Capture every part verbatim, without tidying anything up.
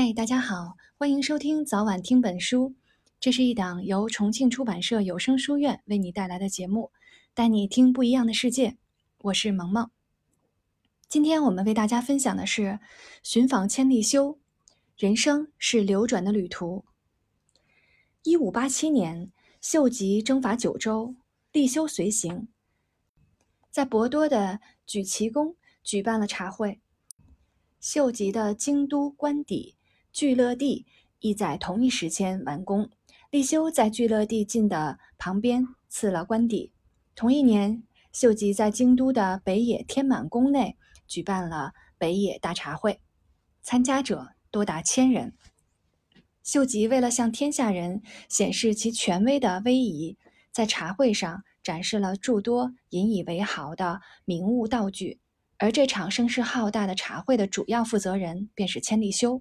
嗨，大家好，欢迎收听《早晚听本书》，这是一档由重庆出版社有声书院为你带来的节目，带你听不一样的世界。我是萌萌。今天我们为大家分享的是《寻访千利休》，人生是流转的旅途。一五八七年，秀吉征伐九州，利休随行，在博多的举旗宫举办了茶会。秀吉的京都官邸聚乐第亦在同一时间完工，利休在聚乐第近的旁边赐了官邸。同一年，秀吉在京都的北野天满宫内举办了北野大茶会，参加者多达千人。秀吉为了向天下人显示其权威的威仪，在茶会上展示了诸多引以为豪的名物道具，而这场声势浩大的茶会的主要负责人便是千利休、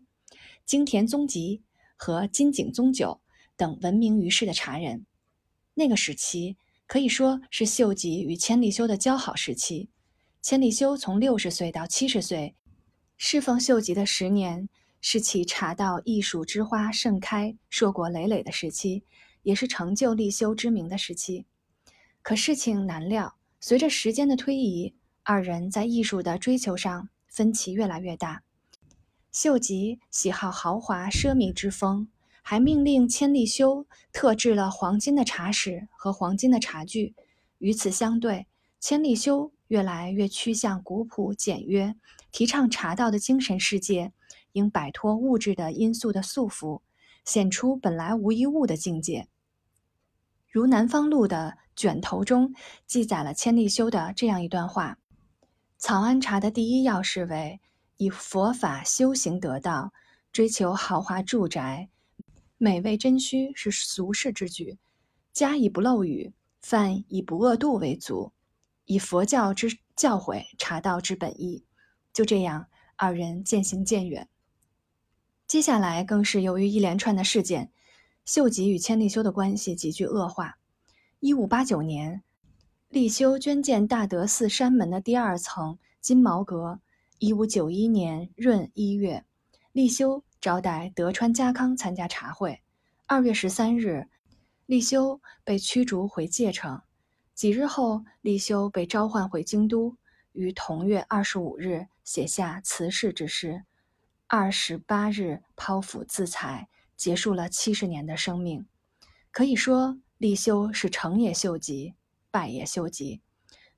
京田宗吉和金井宗久等闻名于世的茶人。那个时期可以说是秀吉与千利休的交好时期。千利休从六十岁到七十岁，侍奉秀吉的十年，是其茶道艺术之花盛开、硕果累累的时期，也是成就利休之名的时期。可事情难料，随着时间的推移，二人在艺术的追求上分歧越来越大。秀吉喜好豪华奢靡之风，还命令千利休特制了黄金的茶室和黄金的茶具。与此相对，千利休越来越趋向古朴简约，提倡茶道的精神世界应摆脱物质的因素的束缚，显出本来无一物的境界。如《南方录》的卷头中记载了千利休的这样一段话：草庵茶的第一要事为以佛法修行得道，追求豪华住宅、美味珍馀是俗世之举，家以不漏雨，饭以不饿肚为足，以佛教之教诲，茶道之本意。就这样，二人渐行渐远。接下来更是由于一连串的事件，秀吉与千利休的关系急剧恶化。一五八九年，利休捐建大德寺山门的第二层金毛阁。一五九一年闰一月，利休招待德川家康参加茶会。二月十三日，利休被驱逐回芥城。几日后，利休被召唤回京都，于同月二十五日写下辞世之诗，二十八日剖腹自裁，结束了七十年的生命。可以说，利休是成也秀吉，败也秀吉。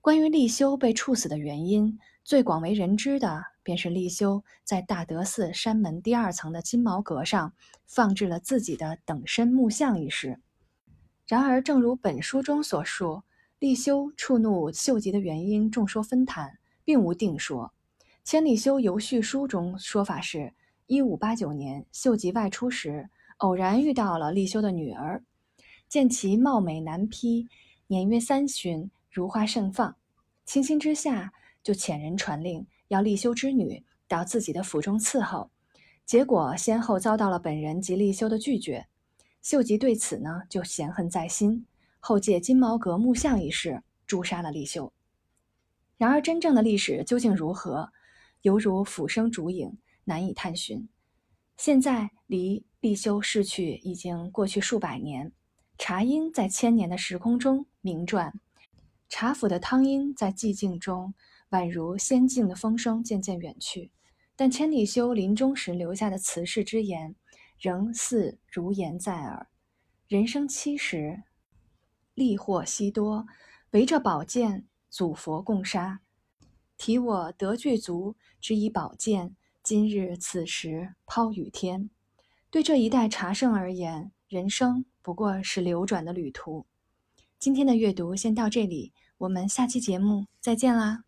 关于利休被处死的原因，最广为人知的便是利休在大德寺山门第二层的金毛阁上放置了自己的等身木像一事。然而，正如本书中所述，利休触怒秀吉的原因众说纷纭，并无定说。千利休游叙书中说法是：一五八九年，秀吉外出时偶然遇到了利休的女儿，见其貌美难披，年约三旬，如花盛放，倾心之下就遣人传令要利休之女到自己的府中伺候，结果先后遭到了本人及利休的拒绝。秀吉对此呢就嫌恨在心，后借金毛阁木像一事诛杀了利休。然而，真正的历史究竟如何，犹如俯生烛影，难以探寻。现在离利休逝去已经过去数百年，茶音在千年的时空中鸣转，茶府的汤音在寂静中宛如仙境的风声渐渐远去，但千利休临终时留下的辞世之言仍似如言在耳。人生七十，利祸悉多，围着宝剑，祖佛共杀，提我得具足之以宝剑，今日此时抛与天。对这一代茶圣而言，人生不过是流转的旅途。今天的阅读先到这里，我们下期节目再见啦。